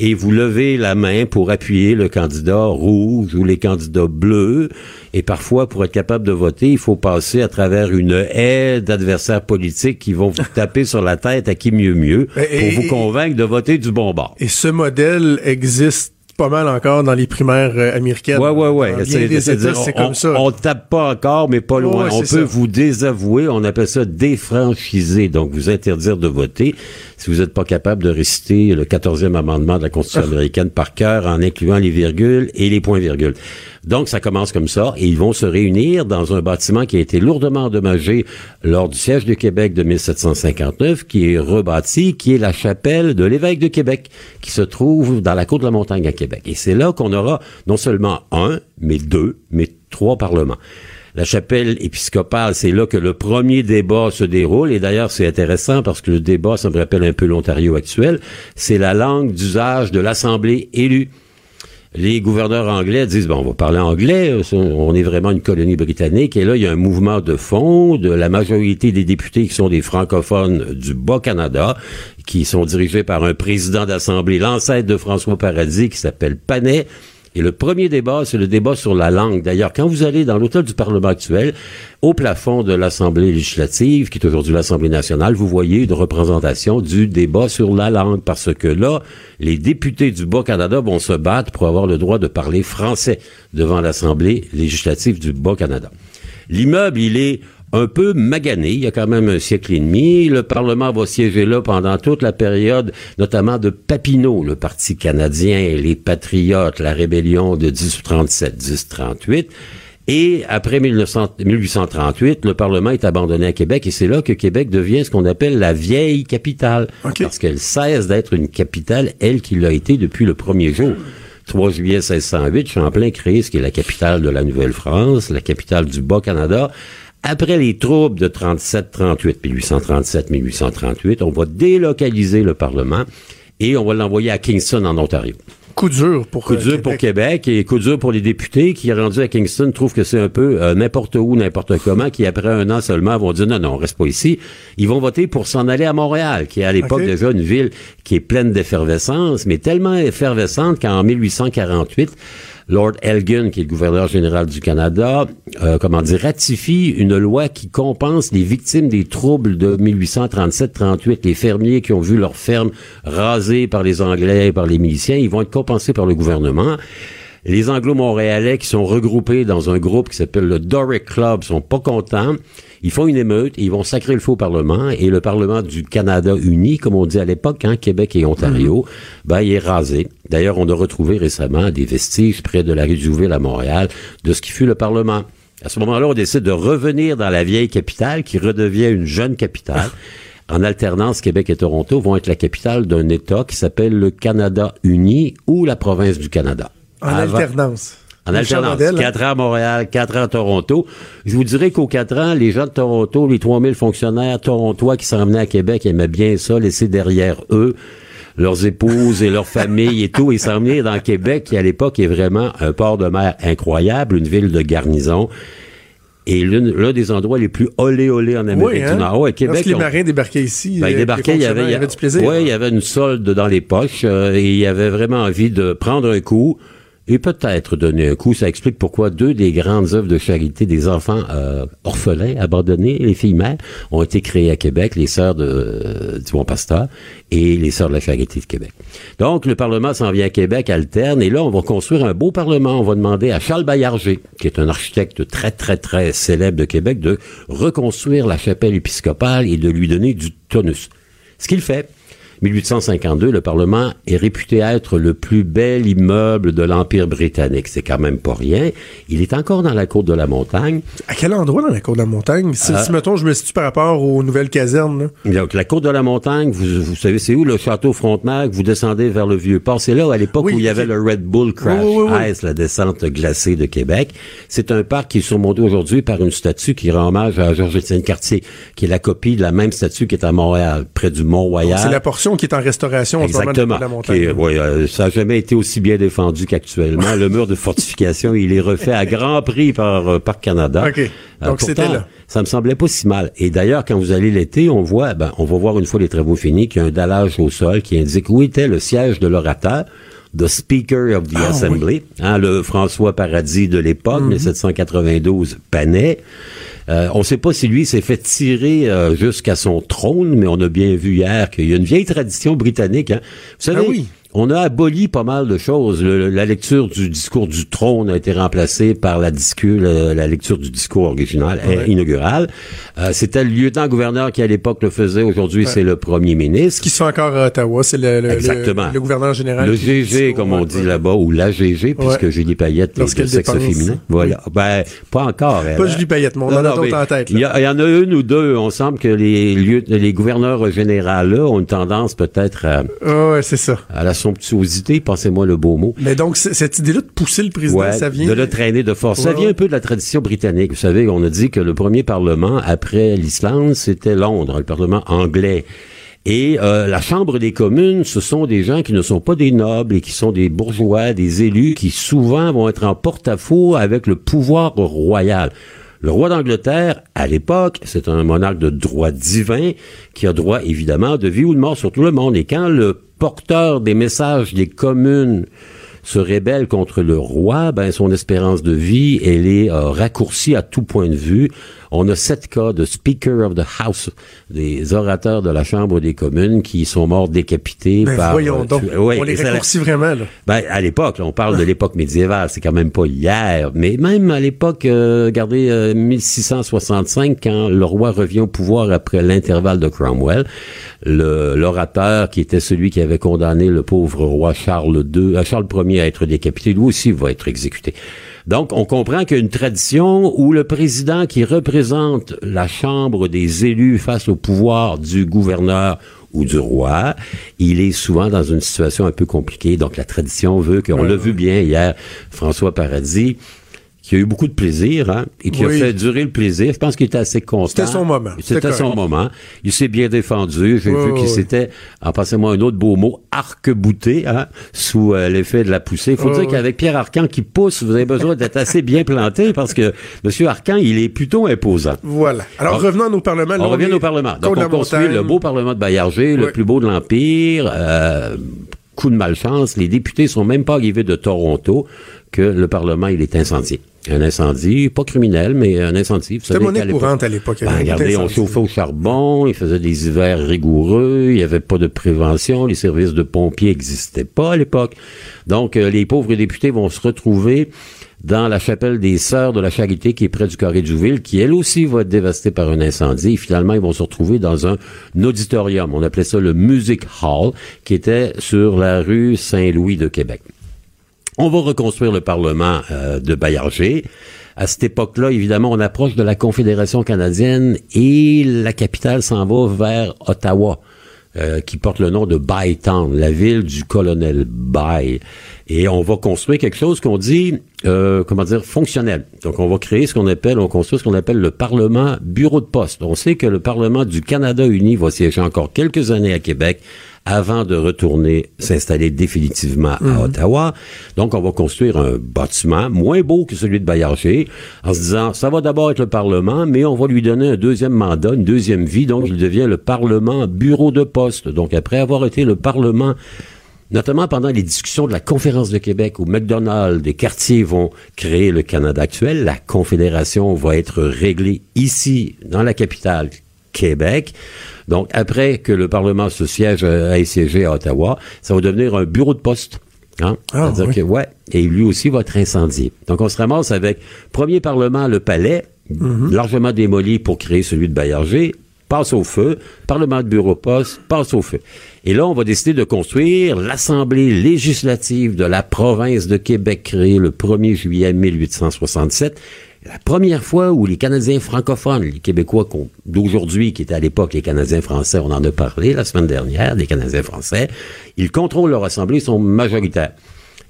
et vous levez la main pour appuyer le candidat rouge ou les candidats bleus. Et parfois, pour être capable de voter, il faut passer à travers une haie d'adversaires politiques qui vont vous taper sur la tête à qui mieux mieux pour et, vous convaincre et, de voter du bon bord. Et ce modèle existe pas mal encore dans les primaires américaines. Ouais, ouais, ouais. C'est, c'est, c'est, dire, c'est comme on, ça. On tape pas encore, mais pas loin. Ouais, ouais, on peut ça. Vous désavouer. On appelle ça défranchiser. Donc, vous interdire de voter si vous n'êtes pas capable de réciter le quatorzième amendement de la Constitution américaine par cœur en incluant les virgules et les points-virgules. Donc, ça commence comme ça, et ils vont se réunir dans un bâtiment qui a été lourdement endommagé lors du siège de Québec de mille sept cent cinquante-neuf, qui est rebâti, qui est la chapelle de l'évêque de Québec, qui se trouve dans la Côte-de-la-Montagne à Québec. Et c'est là qu'on aura non seulement un, mais deux, mais trois parlements. La chapelle épiscopale, c'est là que le premier débat se déroule. Et d'ailleurs, c'est intéressant parce que le débat, ça me rappelle un peu l'Ontario actuel. C'est la langue d'usage de l'Assemblée élue. Les gouverneurs anglais disent, bon, on va parler anglais, on est vraiment une colonie britannique. Et là, il y a un mouvement de fond de la majorité des députés qui sont des francophones du Bas-Canada, qui sont dirigés par un président d'Assemblée, l'ancêtre de François Paradis, qui s'appelle Panet. Et le premier débat, c'est le débat sur la langue. D'ailleurs, quand vous allez dans l'hôtel du Parlement actuel, au plafond de l'Assemblée législative, qui est aujourd'hui l'Assemblée nationale, vous voyez une représentation du débat sur la langue. Parce que là, les députés du Bas-Canada vont se battre pour avoir le droit de parler français devant l'Assemblée législative du Bas-Canada. L'immeuble, il est un peu magané, il y a quand même un siècle et demi. Le Parlement va siéger là pendant toute la période, notamment de Papineau, le Parti canadien, les Patriotes, la rébellion de dix-huit cent trente-sept dix-huit cent trente-huit. Et après mille huit cent trente-huit, le Parlement est abandonné à Québec, et c'est là que Québec devient ce qu'on appelle la vieille capitale. Okay. Parce qu'elle cesse d'être une capitale, elle qui l'a été depuis le premier jour. trois juillet seize cent huit, Champlain crée ce qui est la capitale de la Nouvelle-France, la capitale du Bas-Canada. Après les troubles de trente-sept trente-huit, mille huit cent trente-sept mille huit cent trente-huit, on va délocaliser le Parlement et on va l'envoyer à Kingston, en Ontario. Coup dur pour Québec. Coup dur pour Québec et coup dur pour les députés qui, rendus à Kingston, trouvent que c'est un peu euh, n'importe où, n'importe comment, qui après un an seulement vont dire non, non, on reste pas ici. Ils vont voter pour s'en aller à Montréal, qui est à l'époque okay. déjà une ville qui est pleine d'effervescence, mais tellement effervescente qu'en mille huit cent quarante-huit, Lord Elgin, qui est le gouverneur général du Canada, euh, comment dire, ratifie une loi qui compense les victimes des troubles de mille huit cent trente-sept trente-huit. Les fermiers qui ont vu leurs fermes rasées par les Anglais et par les miliciens, ils vont être compensés par le gouvernement. Les Anglo-Montréalais qui sont regroupés dans un groupe qui s'appelle le Doric Club sont pas contents. Ils font une émeute et ils vont sacrer le feu au Parlement. Et le Parlement du Canada uni, comme on dit à l'époque, hein, Québec et Ontario, mmh. ben, il est rasé. D'ailleurs, on a retrouvé récemment des vestiges près de la rue Duville à Montréal de ce qui fut le Parlement. À ce moment-là, on décide de revenir dans la vieille capitale qui redevient une jeune capitale. En alternance, Québec et Toronto vont être la capitale d'un État qui s'appelle le Canada uni ou la province du Canada. En Avant. alternance. En alternance. Quatre ans à Montréal, quatre ans à Toronto. Je vous dirais qu'aux quatre ans, les gens de Toronto, les trois mille fonctionnaires torontois qui s'en venaient à Québec aimaient bien ça, laisser derrière eux leurs épouses et leurs familles et tout, et s'en venaient dans Québec, qui à l'époque est vraiment un port de mer incroyable, une ville de garnison. Et l'une, l'un des endroits les plus olé-olé en Amérique oui, hein? du Nord. Ouais, Québec, lorsque les on... marins débarquaient ici, ben, ils débarquaient, il y avait, il y avait du plaisir. Oui, il y avait une solde dans les poches, euh, et il y avait vraiment envie de prendre un coup. Et peut-être donner un coup, ça explique pourquoi deux des grandes œuvres de charité des enfants euh, orphelins, abandonnés, les filles mères, ont été créées à Québec, les Sœurs de, euh, du Bon-Pasteur et les Sœurs de la Charité de Québec. Donc, le Parlement s'en vient à Québec, alterne, et là, on va construire un beau Parlement. On va demander à Charles Baillairgé, qui est un architecte très, très, très célèbre de Québec, de reconstruire la chapelle épiscopale et de lui donner du tonus. Ce qu'il fait. mille huit cent cinquante-deux, le Parlement est réputé être le plus bel immeuble de l'Empire britannique. C'est quand même pas rien. Il est encore dans la Côte-de-la-Montagne. À quel endroit dans la Côte-de-la-Montagne? Si, euh, si mettons, je me situe par rapport aux nouvelles casernes. Là. Donc, la Côte-de-la-Montagne, vous, vous savez, c'est où? Le château Frontenac, vous descendez vers le Vieux-Port. C'est là, à l'époque, oui, où il y avait le Red Bull Crash oui, oui, oui. Ice, la descente glacée de Québec. C'est un parc qui est surmonté aujourd'hui par une statue qui rend hommage à Georges-Étienne Cartier, qui est la copie de la même statue qui est à Montréal, près du Mont-Royal. Donc, c'est la portion qui est en restauration. Exactement. En de la montagne. Qui est, oui, euh, ça n'a jamais été aussi bien défendu qu'actuellement. Le mur de fortification, il est refait à grand prix par euh, Parc Canada. OK. Euh, Donc, pourtant, c'était là. Ça me semblait pas si mal. Et d'ailleurs, quand vous allez l'été, on voit, ben, on va voir une fois les travaux finis qu'il y a un dallage au sol qui indique où était le siège de l'orateur, the Speaker of the ah, Assembly, oui. hein, le François Paradis de l'époque, mm-hmm. mille sept cent quatre-vingt-douze, Panet. Euh, on ne sait pas si lui s'est fait tirer euh, jusqu'à son trône, mais on a bien vu hier qu'il y a une vieille tradition britannique. Hein. Vous savez, ah oui. on a aboli pas mal de choses. Le, la lecture du discours du trône a été remplacée par la, discu, le, la lecture du discours original, ouais. inaugural. Euh, c'était le lieutenant-gouverneur qui, à l'époque, le faisait. Aujourd'hui, ouais. c'est le premier ministre. Qui sont encore à Ottawa. C'est le, le, le, le gouverneur général. Le G G, discours, comme on dit ouais. là-bas, ou la G G, puisque ouais. Julie Payette est de sexe féminin. Voilà. Oui. Ben, pas encore. Elle, pas Julie Payette, mais on non, en a d'autres en tête. Il y, y en a une ou deux. On semble que les, lieux, les gouverneurs généraux-là ont une tendance peut-être à... Oh, ouais, c'est ça. À la somptuosité, passez-moi le beau mot. Mais donc, c- cette idée-là de pousser le président, ouais, ça vient... de le traîner de force. Ouais. Ça vient un peu de la tradition britannique. Vous savez, on a dit que le premier parlement, après l'Islande, c'était Londres, le parlement anglais. Et euh, la Chambre des communes, ce sont des gens qui ne sont pas des nobles et qui sont des bourgeois, des élus, qui souvent vont être en porte-à-faux avec le pouvoir royal. Le roi d'Angleterre, à l'époque, c'est un monarque de droit divin qui a droit, évidemment, de vie ou de mort sur tout le monde. Et quand le porteur des messages des communes se rébelle contre le roi, ben son espérance de vie, elle est euh, raccourcie à tout point de vue. On a sept cas de Speaker of the House, des orateurs de la Chambre des communes qui sont morts décapités. Ben par, voyons euh, donc, tu, ouais, on les raccourcit la, vraiment. Là. Ben, à l'époque, là, on parle de l'époque médiévale, c'est quand même pas hier, mais même à l'époque, euh, regardez, euh, seize cent soixante-cinq, quand le roi revient au pouvoir après l'intervalle de Cromwell, le, l'orateur qui était celui qui avait condamné le pauvre roi Charles deux, euh, Charles premier à être décapité, lui aussi va être exécuté. Donc, on comprend qu'il y a une tradition où le président qui représente la Chambre des élus face au pouvoir du gouverneur ou du roi, il est souvent dans une situation un peu compliquée. Donc, la tradition veut qu'on ouais, l'a ouais. vu bien hier, François Paradis, qui a eu beaucoup de plaisir, hein, et qui oui. a fait durer le plaisir. Je pense qu'il était assez constant. C'était son moment. C'était, C'était son moment. Il s'est bien défendu. J'ai oh, vu qu'il oui. s'était, en passez-moi un autre beau mot, arc-bouté, hein, sous euh, l'effet de la poussée. Il faut oh, dire oui. qu'avec Pierre Arcand qui pousse, vous avez besoin d'être assez bien planté parce que M. Arcand, il est plutôt imposant. Voilà. Alors, Alors revenons à nos parlements. On revient au Parlement. Donc, on construit le beau Parlement de Baillairgé, oui. le plus beau de l'Empire. Euh, coup de malchance. Les députés sont même pas arrivés de Toronto que le Parlement, il est incendié. Un incendie, pas criminel, mais un incendie. Vous C'était savez, monnaie courante à l'époque. Ben, regardez, on chauffait au charbon, il faisait des hivers rigoureux, il n'y avait pas de prévention, les services de pompiers n'existaient pas à l'époque. Donc, euh, les pauvres députés vont se retrouver dans la chapelle des Sœurs de la Charité qui est près du Carré Duville, qui elle aussi va être dévastée par un incendie. Et finalement, ils vont se retrouver dans un auditorium. On appelait ça le Music Hall, qui était sur la rue Saint-Louis de Québec. On va reconstruire le Parlement euh, de Baillairgé. À cette époque-là, évidemment, on approche de la Confédération canadienne et la capitale s'en va vers Ottawa, euh, qui porte le nom de Bytown, la ville du colonel By. Et on va construire quelque chose qu'on dit, euh, comment dire, fonctionnel. Donc, on va créer ce qu'on appelle, on construit ce qu'on appelle le Parlement bureau de poste. On sait que le Parlement du Canada uni va siéger encore quelques années à Québec, avant de retourner s'installer définitivement à mmh. Ottawa. Donc, on va construire un bâtiment moins beau que celui de Baillairgé, en se disant, ça va d'abord être le Parlement, mais on va lui donner un deuxième mandat, une deuxième vie, donc il devient le Parlement bureau de poste. Donc, après avoir été le Parlement, notamment pendant les discussions de la Conférence de Québec, où McDonald's, des quartiers vont créer le Canada actuel, la Confédération va être réglée ici, dans la capitale, Québec. Donc, après que le Parlement se siège à y siéger à Ottawa, ça va devenir un bureau de poste. Hein? Ah, C'est-à-dire oui. que, ouais, et lui aussi va être incendié. Donc, on se ramasse avec, premier Parlement, le palais, mm-hmm. largement démoli pour créer celui de Baillairgé, passe au feu, Parlement de bureau de poste, passe au feu. Et là, on va décider de construire l'Assemblée législative de la province de Québec, créée le premier juillet mille huit cent soixante-sept. La première fois où les Canadiens francophones, les Québécois d'aujourd'hui, qui étaient à l'époque les Canadiens français, on en a parlé la semaine dernière, des Canadiens français, ils contrôlent leur assemblée, ils sont majoritaires.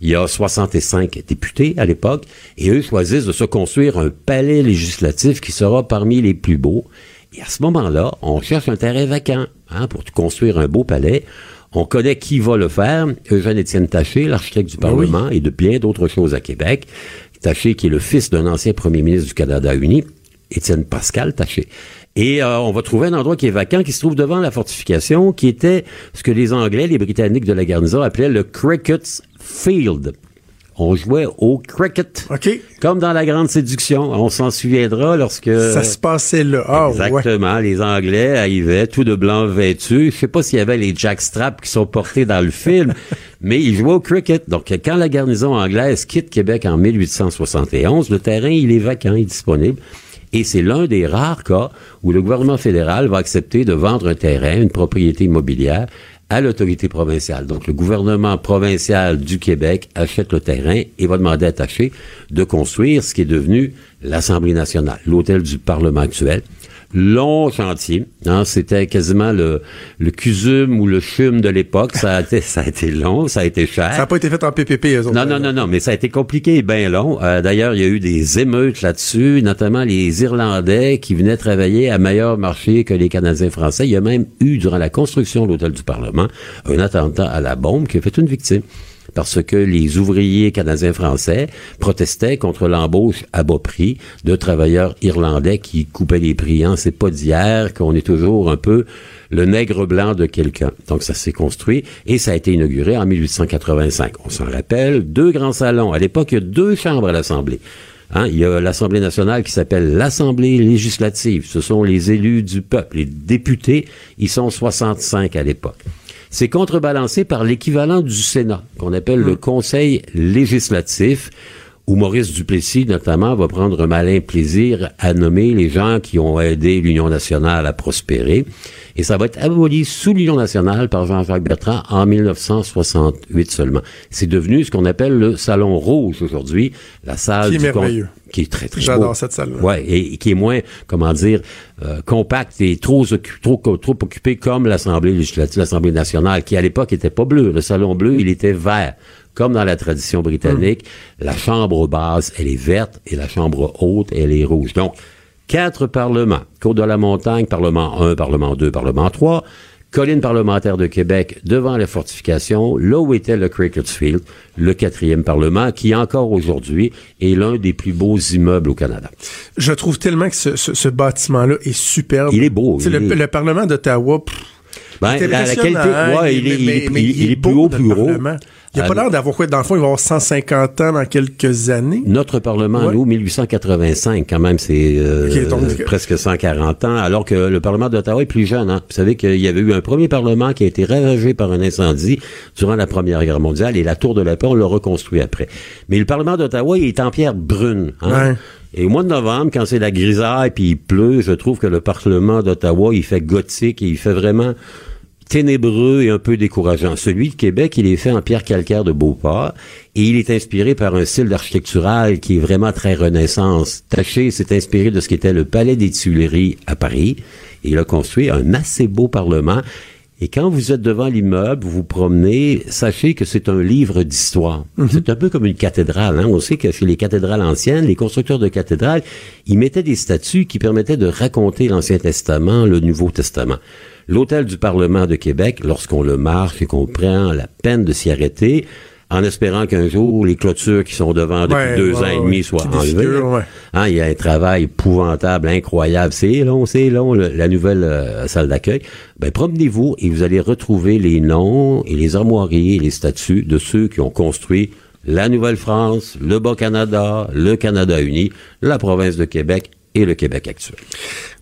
Il y a soixante-cinq députés à l'époque, et eux choisissent de se construire un palais législatif qui sera parmi les plus beaux. Et à ce moment-là, on cherche un terrain vacant, hein, pour construire un beau palais. On connaît qui va le faire, Eugène-Étienne Taché, l'architecte du Parlement, oui. et de bien d'autres choses à Québec. Taché, qui est le fils d'un ancien premier ministre du Canada uni, Étienne-Pascal Taché. Et euh, on va trouver un endroit qui est vacant, qui se trouve devant la fortification, qui était ce que les Anglais, les Britanniques de la garnison appelaient le Cricket's Field. On jouait au cricket. Okay. Comme dans La Grande Séduction. On s'en souviendra lorsque... Ça se passait là. Ah, exactement. Ouais. Les Anglais arrivaient tout de blanc vêtus. Je sais pas s'il y avait les jackstraps qui sont portés dans le film, mais il jouait au cricket. Donc, quand la garnison anglaise quitte Québec en mille huit cent soixante et onze, le terrain, il est vacant, il est disponible. Et c'est l'un des rares cas où le gouvernement fédéral va accepter de vendre un terrain, une propriété immobilière, à l'autorité provinciale. Donc, le gouvernement provincial du Québec achète le terrain et va demander à Taché de construire ce qui est devenu l'Assemblée nationale, l'hôtel du Parlement actuel. Long chantier, hein, c'était quasiment le, le CUSUM ou le CHUM de l'époque. Ça a été, ça a été long, ça a été cher. Ça n'a pas été fait en P P P, eux autres. Non, non, non, non, mais ça a été compliqué et bien long. Euh, d'ailleurs, il y a eu des émeutes là-dessus, notamment les Irlandais qui venaient travailler à meilleur marché que les Canadiens français. Il y a même eu, durant la construction de l'hôtel du Parlement, un attentat à la bombe qui a fait une victime, parce que les ouvriers canadiens-français protestaient contre l'embauche à bas prix de travailleurs irlandais qui coupaient les prix. Hein. C'est pas d'hier qu'on est toujours un peu le nègre blanc de quelqu'un. Donc, ça s'est construit et ça a été inauguré en mille huit cent quatre-vingt-cinq. On s'en rappelle, deux grands salons. À l'époque, il y a deux chambres à l'Assemblée. Hein, il y a l'Assemblée nationale qui s'appelle l'Assemblée législative. Ce sont les élus du peuple, les députés. Ils sont soixante-cinq à l'époque. C'est contrebalancé par l'équivalent du Sénat, qu'on appelle mmh. le Conseil législatif, où Maurice Duplessis, notamment, va prendre un malin plaisir à nommer les gens qui ont aidé l'Union nationale à prospérer. Et ça va être aboli sous l'Union nationale par Jean-Jacques Bertrand en mille neuf cent soixante-huit seulement. C'est devenu ce qu'on appelle le Salon rouge aujourd'hui, la salle qui est du merveilleux. Con- qui est très, très J'adore beau. Cette salle-là. Ouais, et, et qui est moins, comment dire, euh, compacte et trop, occu- trop, trop occupée comme l'Assemblée législative, l'Assemblée nationale, qui à l'époque était pas bleue. Le Salon bleu, il était vert. Comme dans la tradition britannique, mmh. la chambre basse, elle est verte, et la chambre haute, elle est rouge. Donc, quatre parlements. Côte-de-la-Montagne, Parlement un, Parlement deux, Parlement trois. Colline parlementaire de Québec, devant les fortifications, là où était le Cricket Field, le quatrième Parlement, qui encore aujourd'hui est l'un des plus beaux immeubles au Canada. Je trouve tellement que ce, ce, ce bâtiment-là est superbe. Il est beau. Il le, est... le Parlement d'Ottawa... Pff. Ben, la, la qualité, ouais, il, mais, il, mais, il, mais, il, il est plus haut, plus gros. Il n'y a pas l'air d'avoir quoi, dans le fond, il va avoir cent cinquante ans dans quelques années. Notre Parlement, ouais. nous, mille huit cent quatre-vingt-cinq, quand même, c'est euh, okay, donc, presque cent quarante ans, alors que le Parlement d'Ottawa est plus jeune. Hein. Vous savez qu'il y avait eu un premier Parlement qui a été ravagé par un incendie durant la Première Guerre mondiale, et la Tour de la Paix, on l'a reconstruit après. Mais le Parlement d'Ottawa, il est en pierre brune. Hein. Ouais. Et au mois de novembre, quand c'est la grisaille puis il pleut, je trouve que le Parlement d'Ottawa, il fait gothique et il fait vraiment ténébreux et un peu décourageant. Celui de Québec, il est fait en pierre calcaire de Beauport et il est inspiré par un style architectural qui est vraiment très Renaissance. Taché s'est inspiré de ce qu'était le Palais des Tuileries à Paris et il a construit un assez beau Parlement. Et quand vous êtes devant l'immeuble, vous vous promenez, sachez que c'est un livre d'histoire. Mm-hmm. C'est un peu comme une cathédrale. Hein? On sait que chez les cathédrales anciennes, les constructeurs de cathédrales, ils mettaient des statues qui permettaient de raconter l'Ancien Testament, le Nouveau Testament. L'hôtel du Parlement de Québec, lorsqu'on le marche et qu'on prend la peine de s'y arrêter, en espérant qu'un jour, les clôtures qui sont devant depuis ouais, deux ouais, ans et demi ouais, soient enlevées. Ouais. Hein, il y a un travail épouvantable, incroyable. C'est long, c'est long, le, la nouvelle euh, salle d'accueil. Ben, promenez-vous et vous allez retrouver les noms et les armoiries et les statues de ceux qui ont construit la Nouvelle-France, le Bas-Canada, le Canada-Uni, la province de Québec et le Québec actuel.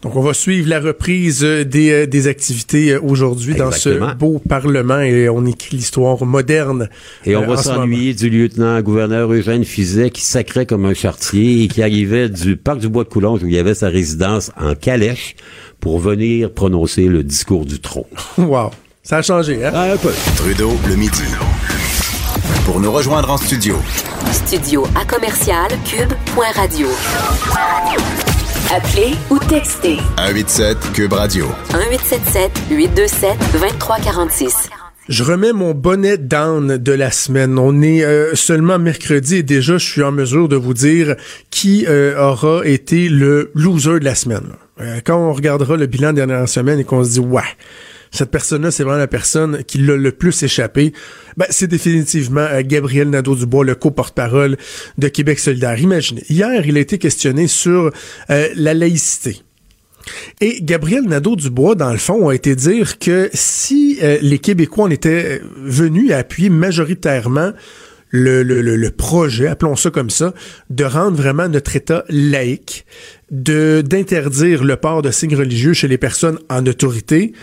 Donc, on va suivre la reprise des, des activités aujourd'hui. Exactement. Dans ce beau Parlement et on écrit l'histoire moderne. Et on euh, va s'ennuyer du lieutenant-gouverneur Eugène Fizet qui sacrait comme un chartier et qui arrivait du parc du Bois-de-Coulonges où il y avait sa résidence en calèche pour venir prononcer le discours du trône. Wow! Ça a changé, hein? Ah, un peu. Trudeau, le midi. Pour nous rejoindre en studio. Studio à commercial Q U B point radio. Appelez ou textez. un huit sept Q U B radio. un huit sept sept huit deux sept deux trois quatre six. Je remets mon bonnet d'âne de la semaine. On est euh, seulement mercredi et déjà, je suis en mesure de vous dire qui euh, aura été le loser de la semaine. Euh, quand on regardera le bilan de la dernière semaine et qu'on se dit « ouais ». Cette personne-là, c'est vraiment la personne qui l'a le plus échappé. Ben, c'est définitivement Gabriel Nadeau-Dubois, le co-porte-parole de Québec solidaire. Imaginez, hier, il a été questionné sur euh, la laïcité. Et Gabriel Nadeau-Dubois, dans le fond, a été dire que si euh, les Québécois en étaient venus à appuyer majoritairement le, le, le, le projet, appelons ça comme ça, de rendre vraiment notre État laïque, de, d'interdire le port de signes religieux chez les personnes en autorité...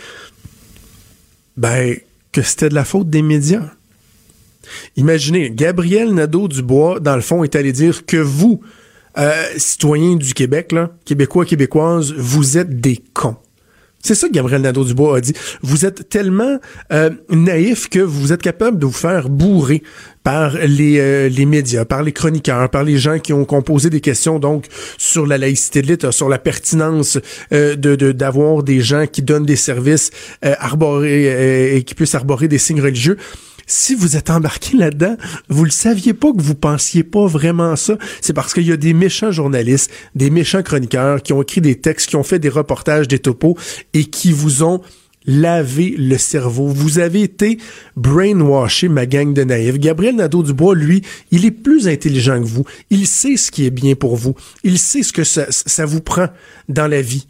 ben, que c'était de la faute des médias. Imaginez, Gabriel Nadeau-Dubois, dans le fond, est allé dire que vous, euh, citoyens du Québec, là, Québécois, Québécoises, vous êtes des cons. C'est ça que Gabriel Nadeau-Dubois a dit. Vous êtes tellement euh, naïf que vous êtes capable de vous faire bourrer par les, euh, les médias, par les chroniqueurs, par les gens qui ont composé des questions donc sur la laïcité de l'État, sur la pertinence euh, de, de, d'avoir des gens qui donnent des services euh, arborés, euh, et qui puissent arborer des signes religieux. Si vous êtes embarqué là-dedans, vous le saviez pas, que vous pensiez pas vraiment ça. C'est parce qu'il y a des méchants journalistes, des méchants chroniqueurs qui ont écrit des textes, qui ont fait des reportages, des topos et qui vous ont lavé le cerveau. Vous avez été brainwashé, ma gang de naïfs. Gabriel Nadeau-Dubois, lui, il est plus intelligent que vous. Il sait ce qui est bien pour vous. Il sait ce que ça, ça vous prend dans la vie.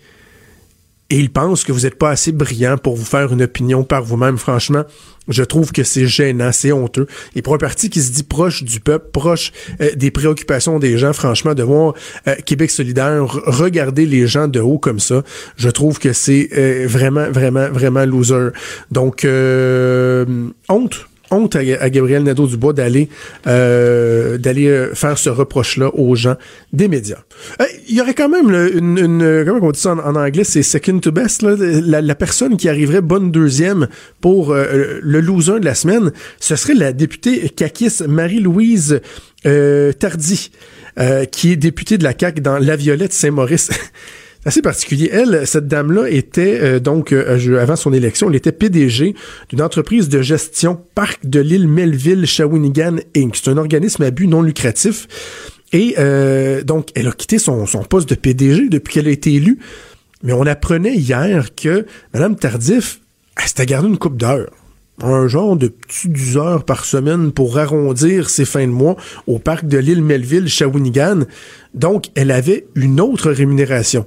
Et il pense que vous n'êtes pas assez brillant pour vous faire une opinion par vous-même. Franchement, je trouve que c'est gênant, c'est honteux. Et pour un parti qui se dit proche du peuple, proche euh, des préoccupations des gens, franchement, de voir euh, Québec solidaire regarder les gens de haut comme ça, je trouve que c'est euh, vraiment, vraiment, vraiment loser. Donc, euh, honte. honte à, à Gabriel Nadeau-Dubois d'aller euh, d'aller euh, faire ce reproche-là aux gens des médias. Il hey, y aurait quand même là, une, une... Comment on dit ça en, en anglais? C'est second to best. Là, la, la personne qui arriverait bonne deuxième pour euh, le loser de la semaine, ce serait la députée caquiste Marie-Louise euh, Tardy, euh, qui est députée de la C A Q dans La Violette-Saint-Maurice. Assez particulier. Elle, cette dame-là, était euh, donc, euh, avant son élection, elle était P D G d'une entreprise de gestion Parc de l'île Melville-Shawinigan Incorporée. C'est un organisme à but non lucratif. Et euh, donc, elle a quitté son, son poste de P D G depuis qu'elle a été élue. Mais on apprenait hier que Mme Tardif, elle s'était gardée une coupe d'heure. Un genre de petit dix heures par semaine pour arrondir ses fins de mois au Parc de l'île Melville-Shawinigan. Donc, elle avait une autre rémunération.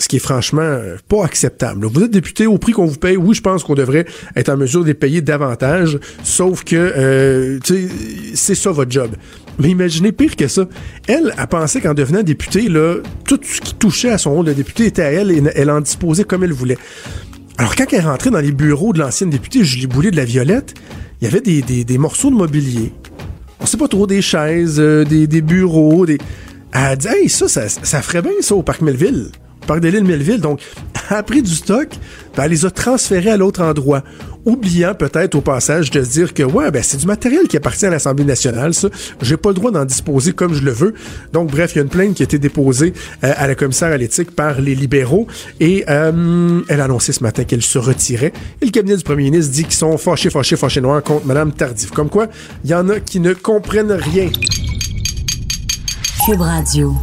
Ce qui est franchement pas acceptable. Vous êtes député au prix qu'on vous paye. Oui, je pense qu'on devrait être en mesure de les payer davantage. Sauf que, euh, tu sais, c'est ça votre job. Mais imaginez pire que ça. Elle, elle pensait qu'en devenant députée, là, tout ce qui touchait à son rôle de députée était à elle et elle en disposait comme elle voulait. Alors, quand elle rentrait dans les bureaux de l'ancienne députée Julie Boulet de la Violette, il y avait des, des, des morceaux de mobilier. On sait pas trop, des chaises, euh, des, des bureaux, des... Elle dit, hey, ça, ça, ça ferait bien ça au Parc Melville. Parc de l'île Melville, donc, elle a pris du stock, ben elle les a transférés à l'autre endroit, oubliant peut-être au passage de se dire que, ouais, ben c'est du matériel qui appartient à l'Assemblée nationale, ça, j'ai pas le droit d'en disposer comme je le veux. Donc, bref, il y a une plainte qui a été déposée euh, à la commissaire à l'éthique par les libéraux, et euh, elle a annoncé ce matin qu'elle se retirait, et le cabinet du premier ministre dit qu'ils sont fâchés, fâchés, fâchés noirs contre Mme Tardif. Comme quoi, il y en a qui ne comprennent rien. Q U B radio.